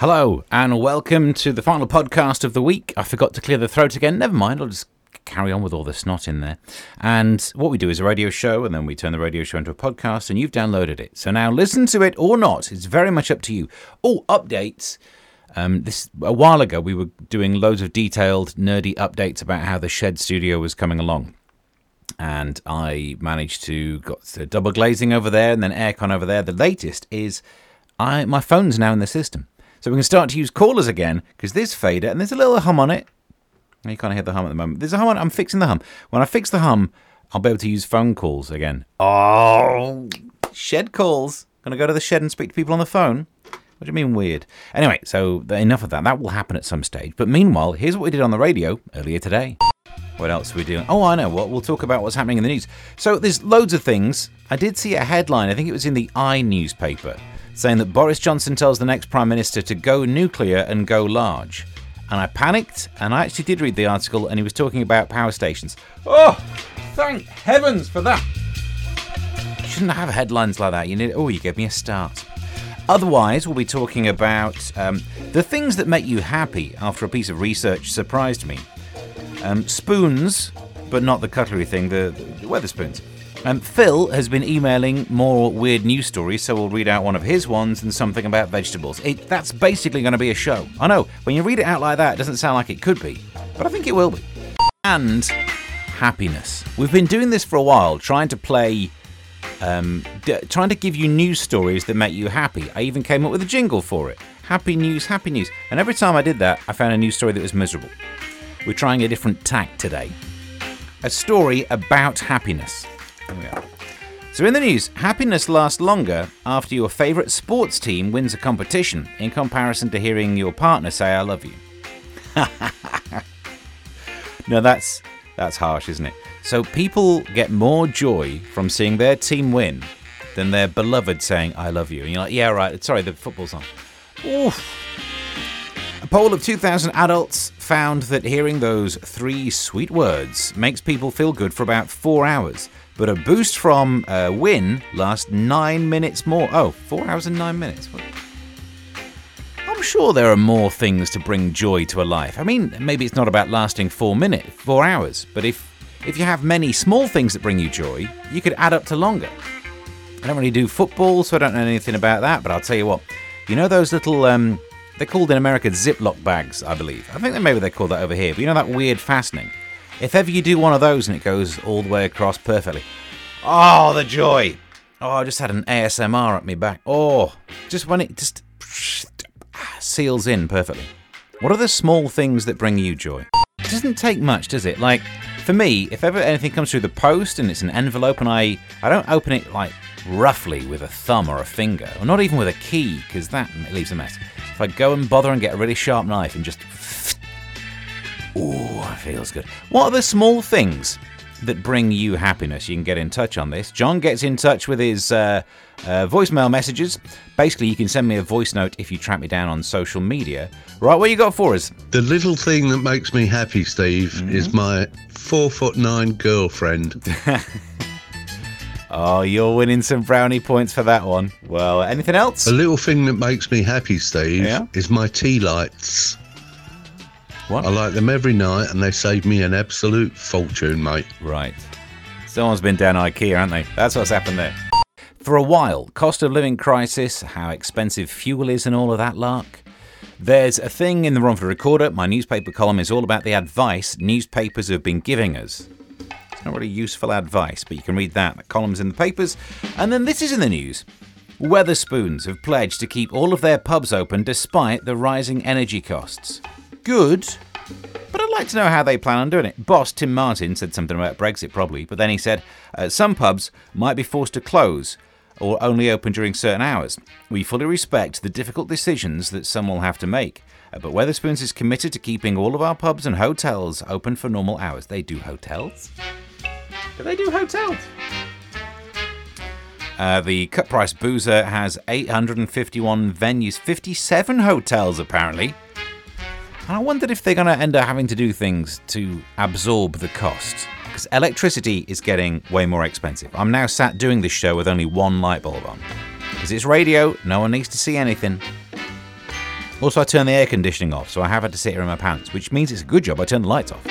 Hello and welcome to the final podcast of the week. I forgot to clear the throat again. Never mind, I'll just carry on with all the snot in there. And what we do is a radio show, and then we turn the radio show into a podcast, and you've downloaded it. So now listen to it or not. It's very much up to you. Oh, updates. A while ago, we were doing loads of detailed, nerdy updates about how the Shed Studio was coming along. And I managed to got double glazing over there and then aircon over there. The latest is my phone's now in the system. So we can start to use callers again, because this fader, and there's a little hum on it. You can't hear the hum at the moment. There's a hum on it. I'm fixing the hum. When I fix the hum, I'll be able to use phone calls again. Oh, shed calls. Going to go to the shed and speak to people on the phone. What do you mean weird? Anyway, so enough of that. That will happen at some stage. But meanwhile, here's what we did on the radio earlier today. What else are we doing? Oh, I know. We'll talk about what's happening in the news. So there's loads of things. I did see a headline. I think it was in the I newspaper, saying that Boris Johnson tells the next Prime Minister to go nuclear and go large. And I panicked, and I actually did read the article, and he was talking about power stations. Oh, thank heavens for that. You shouldn't have headlines like that. You need. Oh, you gave me a start. Otherwise, we'll be talking about the things that make you happy after a piece of research surprised me. Spoons, but not the cutlery thing, the Wetherspoons. Phil has been emailing more weird news stories, so we'll read out one of his ones and something about vegetables. That's basically going to be a show. I know, when you read it out like that, it doesn't sound like it could be, but I think it will be. And happiness. We've been doing this for a while, trying to play, trying to give you news stories that make you happy. I even came up with a jingle for it. Happy news, happy news. And every time I did that, I found a news story that was miserable. We're trying a different tack today. A story about happiness. Here we are. So in the news, happiness lasts longer after your favourite sports team wins a competition in comparison to hearing your partner say, I love you. No, that's harsh, isn't it? So people get more joy from seeing their team win than their beloved saying, I love you. And you're like, yeah, right, sorry, the football's on. Oof. A poll of 2,000 adults found that hearing those three sweet words makes people feel good for about 4 hours. But a boost from a win lasts 9 minutes more. Oh, 4 hours and 9 minutes. I'm sure there are more things to bring joy to a life. I mean, maybe it's not about lasting 4 hours. But if you have many small things that bring you joy, you could add up to longer. I don't really do football, so I don't know anything about that. But I'll tell you what. You know those little, they're called in America Ziploc bags, I believe. I think that maybe they're called that over here. But you know that weird fastening? If ever you do one of those and it goes all the way across perfectly. Oh, the joy. Oh, I just had an ASMR at me back. Oh, just when it just seals in perfectly. What are the small things that bring you joy? It doesn't take much, does it? Like, for me, if ever anything comes through the post and it's an envelope and I don't open it, like, roughly with a thumb or a finger, or not even with a key, because that leaves a mess. If I go and bother and get a really sharp knife and just... Ooh, feels good. What are the small things that bring you happiness? You can get in touch on this. John gets in touch with his voicemail messages. Basically, you can send me a voice note if you track me down on social media. Right, what you got for us? The little thing that makes me happy, Steve, is my 4'9" girlfriend. Oh, you're winning some brownie points for that one. Well, anything else? The little thing that makes me happy, Steve, is my tea lights. What? I like them every night, and they save me an absolute fortune, mate. Right. Someone's been down IKEA, haven't they? That's what's happened there. For a while, cost of living crisis, how expensive fuel is and all of that lark. There's a thing in the Romford Recorder. My newspaper column is all about the advice newspapers have been giving us. It's not really useful advice, but you can read that. The column's in the papers. And then this is in the news. Wetherspoons have pledged to keep all of their pubs open despite the rising energy costs. Good, but I'd like to know how they plan on doing it. Boss Tim Martin said something about Brexit probably, but then he said some pubs might be forced to close or only open during certain hours. We fully respect the difficult decisions that some will have to make, but Wetherspoons is committed to keeping all of our pubs and hotels open for normal hours. They do hotels? Do they do hotels? The cut price boozer has 851 venues, 57 hotels apparently. And I wondered if they're going to end up having to do things to absorb the cost. Because electricity is getting way more expensive. I'm now sat doing this show with only one light bulb on. Because it's radio, no one needs to see anything. Also, I turned the air conditioning off, so I have had to sit here in my pants, which means it's a good job I turned the lights off.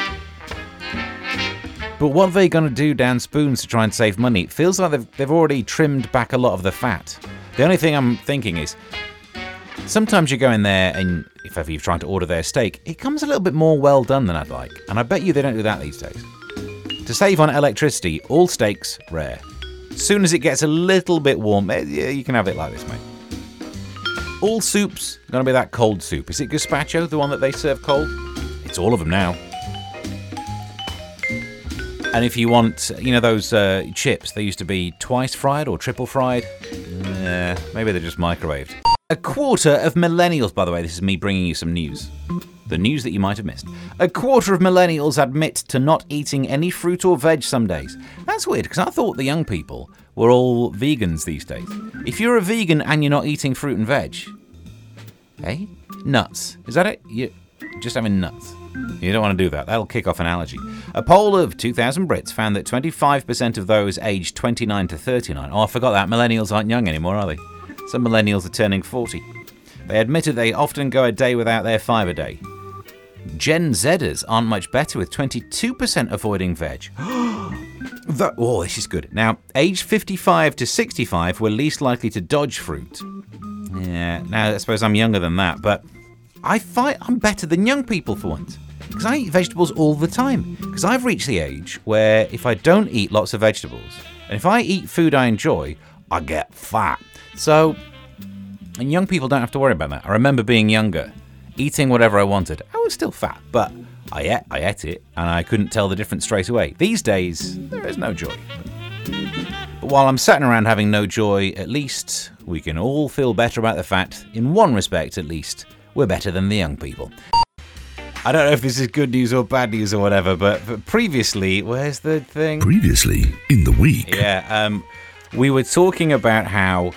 But what are they going to do down Spoons to try and save money? It feels like they've already trimmed back a lot of the fat. The only thing I'm thinking is, sometimes you go in there and if ever you've tried to order their steak, it comes a little bit more well done than I'd like. And I bet you they don't do that these days. To save on electricity, all steaks rare. As soon as it gets a little bit warm, you can have it like this, mate. All soups are going to be that cold soup. Is it gazpacho, the one that they serve cold? It's all of them now. And if you want, you know, those chips, they used to be twice fried or triple fried. Maybe they're just microwaved. A quarter of millennials, by the way, this is me bringing you some news. The news that you might have missed. A quarter of millennials admit to not eating any fruit or veg some days. That's weird, because I thought the young people were all vegans these days. If you're a vegan and you're not eating fruit and veg, hey, nuts. Is that it? You're just having nuts. You don't want to do that. That'll kick off an allergy. A poll of 2,000 Brits found that 25% of those aged 29 to 39. Oh, I forgot that. Millennials aren't young anymore, are they? Some millennials are turning 40. They admitted they often go a day without their fibre day. Gen Zers aren't much better, with 22% avoiding veg. Oh, this is good. Now, aged 55 to 65 were least likely to dodge fruit. Yeah, now I suppose I'm younger than that, but I fight I'm better than young people for once. Because I eat vegetables all the time. Because I've reached the age where if I don't eat lots of vegetables, and if I eat food I enjoy, I get fat. So, and young people don't have to worry about that. I remember being younger, eating whatever I wanted. I was still fat, but I ate it, and I couldn't tell the difference straight away. These days, there is no joy. But while I'm sitting around having no joy, at least we can all feel better about the fact, in one respect at least, we're better than the young people. I don't know if this is good news or bad news or whatever, but previously, where's the thing? Previously, in the week. Yeah, we were talking about how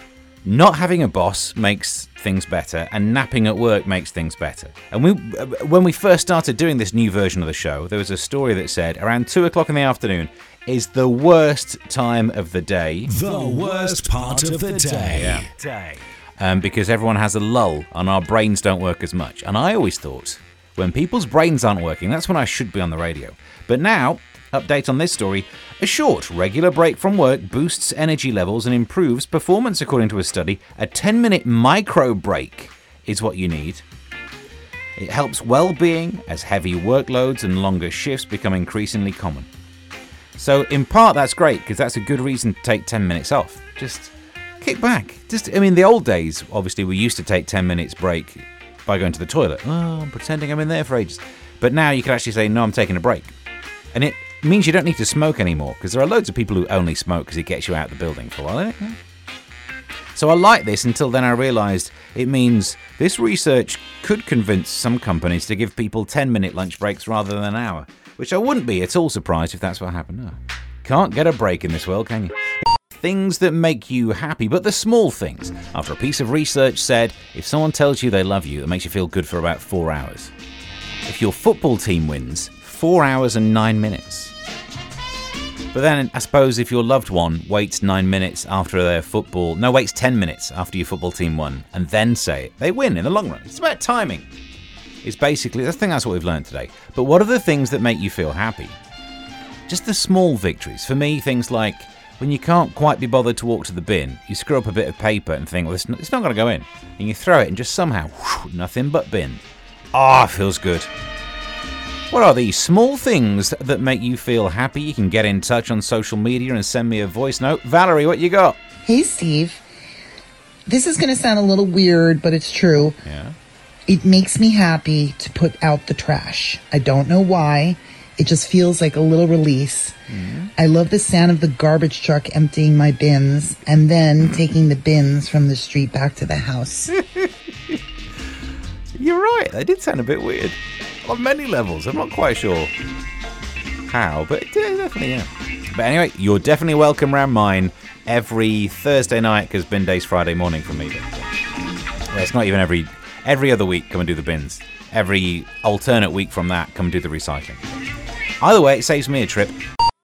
not having a boss makes things better and napping at work makes things better. And when we first started doing this new version of the show, there was a story that said around 2 o'clock in the afternoon is the worst time of the day. The worst part of the day. Yeah. Because everyone has a lull and our brains don't work as much. And I always thought, when people's brains aren't working, that's when I should be on the radio. But now, update on this story, a short, regular break from work boosts energy levels and improves performance, according to a study. A 10-minute micro break is what you need. It helps well-being as heavy workloads and longer shifts become increasingly common. So in part, that's great, because that's a good reason to take 10 minutes off. Just kick back. The old days, obviously, we used to take 10 minutes break by going to the toilet. Oh, I'm pretending I'm in there for ages. But now you can actually say, no, I'm taking a break. And it means you don't need to smoke anymore, because there are loads of people who only smoke because it gets you out of the building for a while, isn't it? So I like this until then I realised it means this research could convince some companies to give people 10-minute lunch breaks rather than an hour, which I wouldn't be at all surprised if that's what happened. No. Can't get a break in this world, can you? Things that make you happy, but the small things. After a piece of research said, if someone tells you they love you, it makes you feel good for about 4 hours. If your football team wins, 4 hours and 9 minutes. But then I suppose if your loved one waits 9 minutes after their football, no, waits 10 minutes after your football team won and then say it, they win in the long run. It's about timing. It's basically, I think that's what we've learned today. But what are the things that make you feel happy? Just the small victories. For me, things like when you can't quite be bothered to walk to the bin, you screw up a bit of paper and think, well, it's not going to go in. And you throw it and just somehow, whew, nothing but bin. Ah, feels good. What are these small things that make you feel happy? You can get in touch on social media and send me a voice note. Valerie, what you got? Hey, Steve. This is going to sound a little weird, but it's true. Yeah. It makes me happy to put out the trash. I don't know why. It just feels like a little release. Yeah. I love the sound of the garbage truck emptying my bins and then taking the bins from the street back to the house. You're right. That did sound a bit weird. On many levels, I'm not quite sure how, but definitely, yeah. But anyway, you're definitely welcome round mine every Thursday night, because bin day's Friday morning for me. Well, it's not even every other week, come and do the bins. Every alternate week from that, come and do the recycling. Either way, it saves me a trip.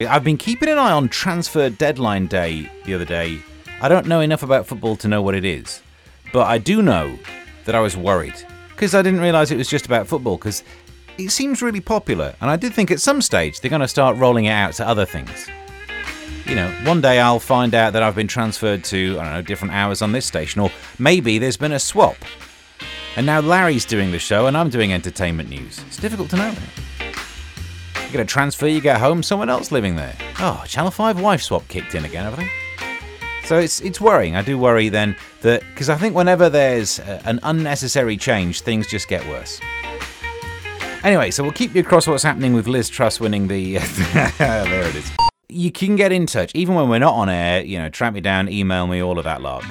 I've been keeping an eye on transfer deadline day the other day. I don't know enough about football to know what it is, but I do know that I was worried. because I didn't realise it was just about football, because it seems really popular, and I did think at some stage they're going to start rolling it out to other things. You know, one day I'll find out that I've been transferred to, I don't know, different hours on this station, or maybe there's been a swap. And now Larry's doing the show and I'm doing entertainment news. It's difficult to know. You get a transfer, you get home, someone else living there. Oh, Channel 5 wife swap kicked in again, haven't they? So it's worrying. I do worry then that, because I think whenever there's an unnecessary change, things just get worse. Anyway, so we'll keep you across what's happening with Liz Truss winning the... there it is. You can get in touch, even when we're not on air, you know, track me down, email me, all of that lark.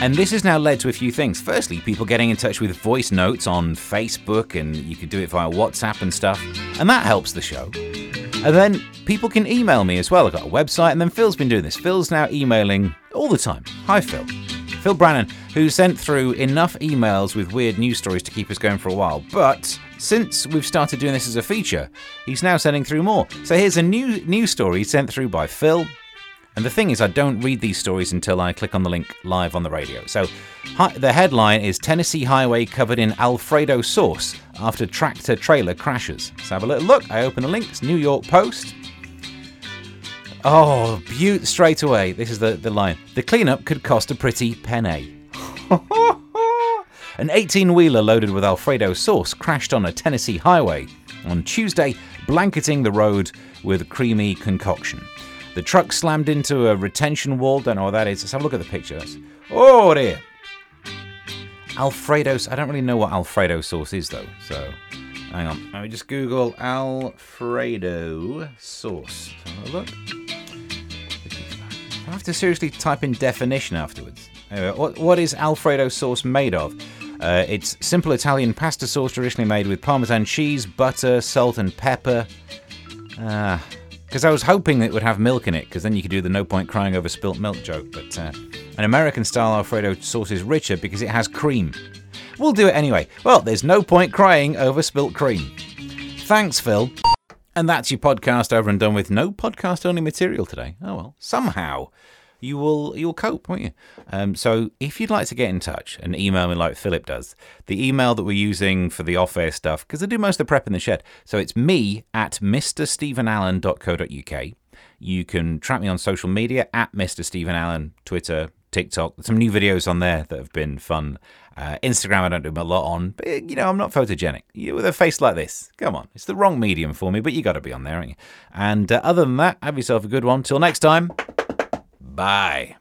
And this has now led to a few things. Firstly, people getting in touch with voice notes on Facebook, and you could do it via WhatsApp and stuff, and that helps the show. And then people can email me as well. I've got a website, and then Phil's been doing this. Phil's now emailing all the time. Hi, Phil. Phil Brannan, who sent through enough emails with weird news stories to keep us going for a while, but since we've started doing this as a feature, he's now sending through more. So here's a new news story sent through by Phil, and the thing is I don't read these stories until I click on the link live on the radio. So the headline is Tennessee Highway Covered in Alfredo Sauce After Tractor Trailer Crashes. Let's have a little look. I open the links, New York Post. Oh, beaut, straight away. This is the line. The cleanup could cost a pretty penny. An 18-wheeler loaded with Alfredo sauce crashed on a Tennessee highway on Tuesday, blanketing the road with creamy concoction. The truck slammed into a retention wall. Don't know what that is. Let's have a look at the picture. Oh, dear. Alfredo. I don't really know what Alfredo sauce is, though. So, hang on. Let me just Google Alfredo sauce. Let's have a look. I have to seriously type in definition afterwards. Anyway, what is Alfredo sauce made of? It's simple Italian pasta sauce traditionally made with Parmesan cheese, butter, salt and pepper. Because I was hoping it would have milk in it, because then you could do the no point crying over spilt milk joke. But an American-style Alfredo sauce is richer because it has cream. We'll do it anyway. Well, there's no point crying over spilt cream. Thanks, Phil. And that's your podcast over and done with. No podcast-only material today. Oh, well, somehow you'll cope, won't you? So if you'd like to get in touch and email me like Philip does, the email that we're using for the off-air stuff, because I do most of the prep in the shed, so it's me@mrstephenallen.co.uk. You can track me on social media @Mr. Stephen Allen, Twitter, TikTok. Some new videos on there that have been fun. Instagram I don't do a lot on, but, you know, I'm not photogenic. You with a face like this, come on. It's the wrong medium for me, but you got to be on there, aren't you? And other than that, have yourself a good one. Till next time, bye.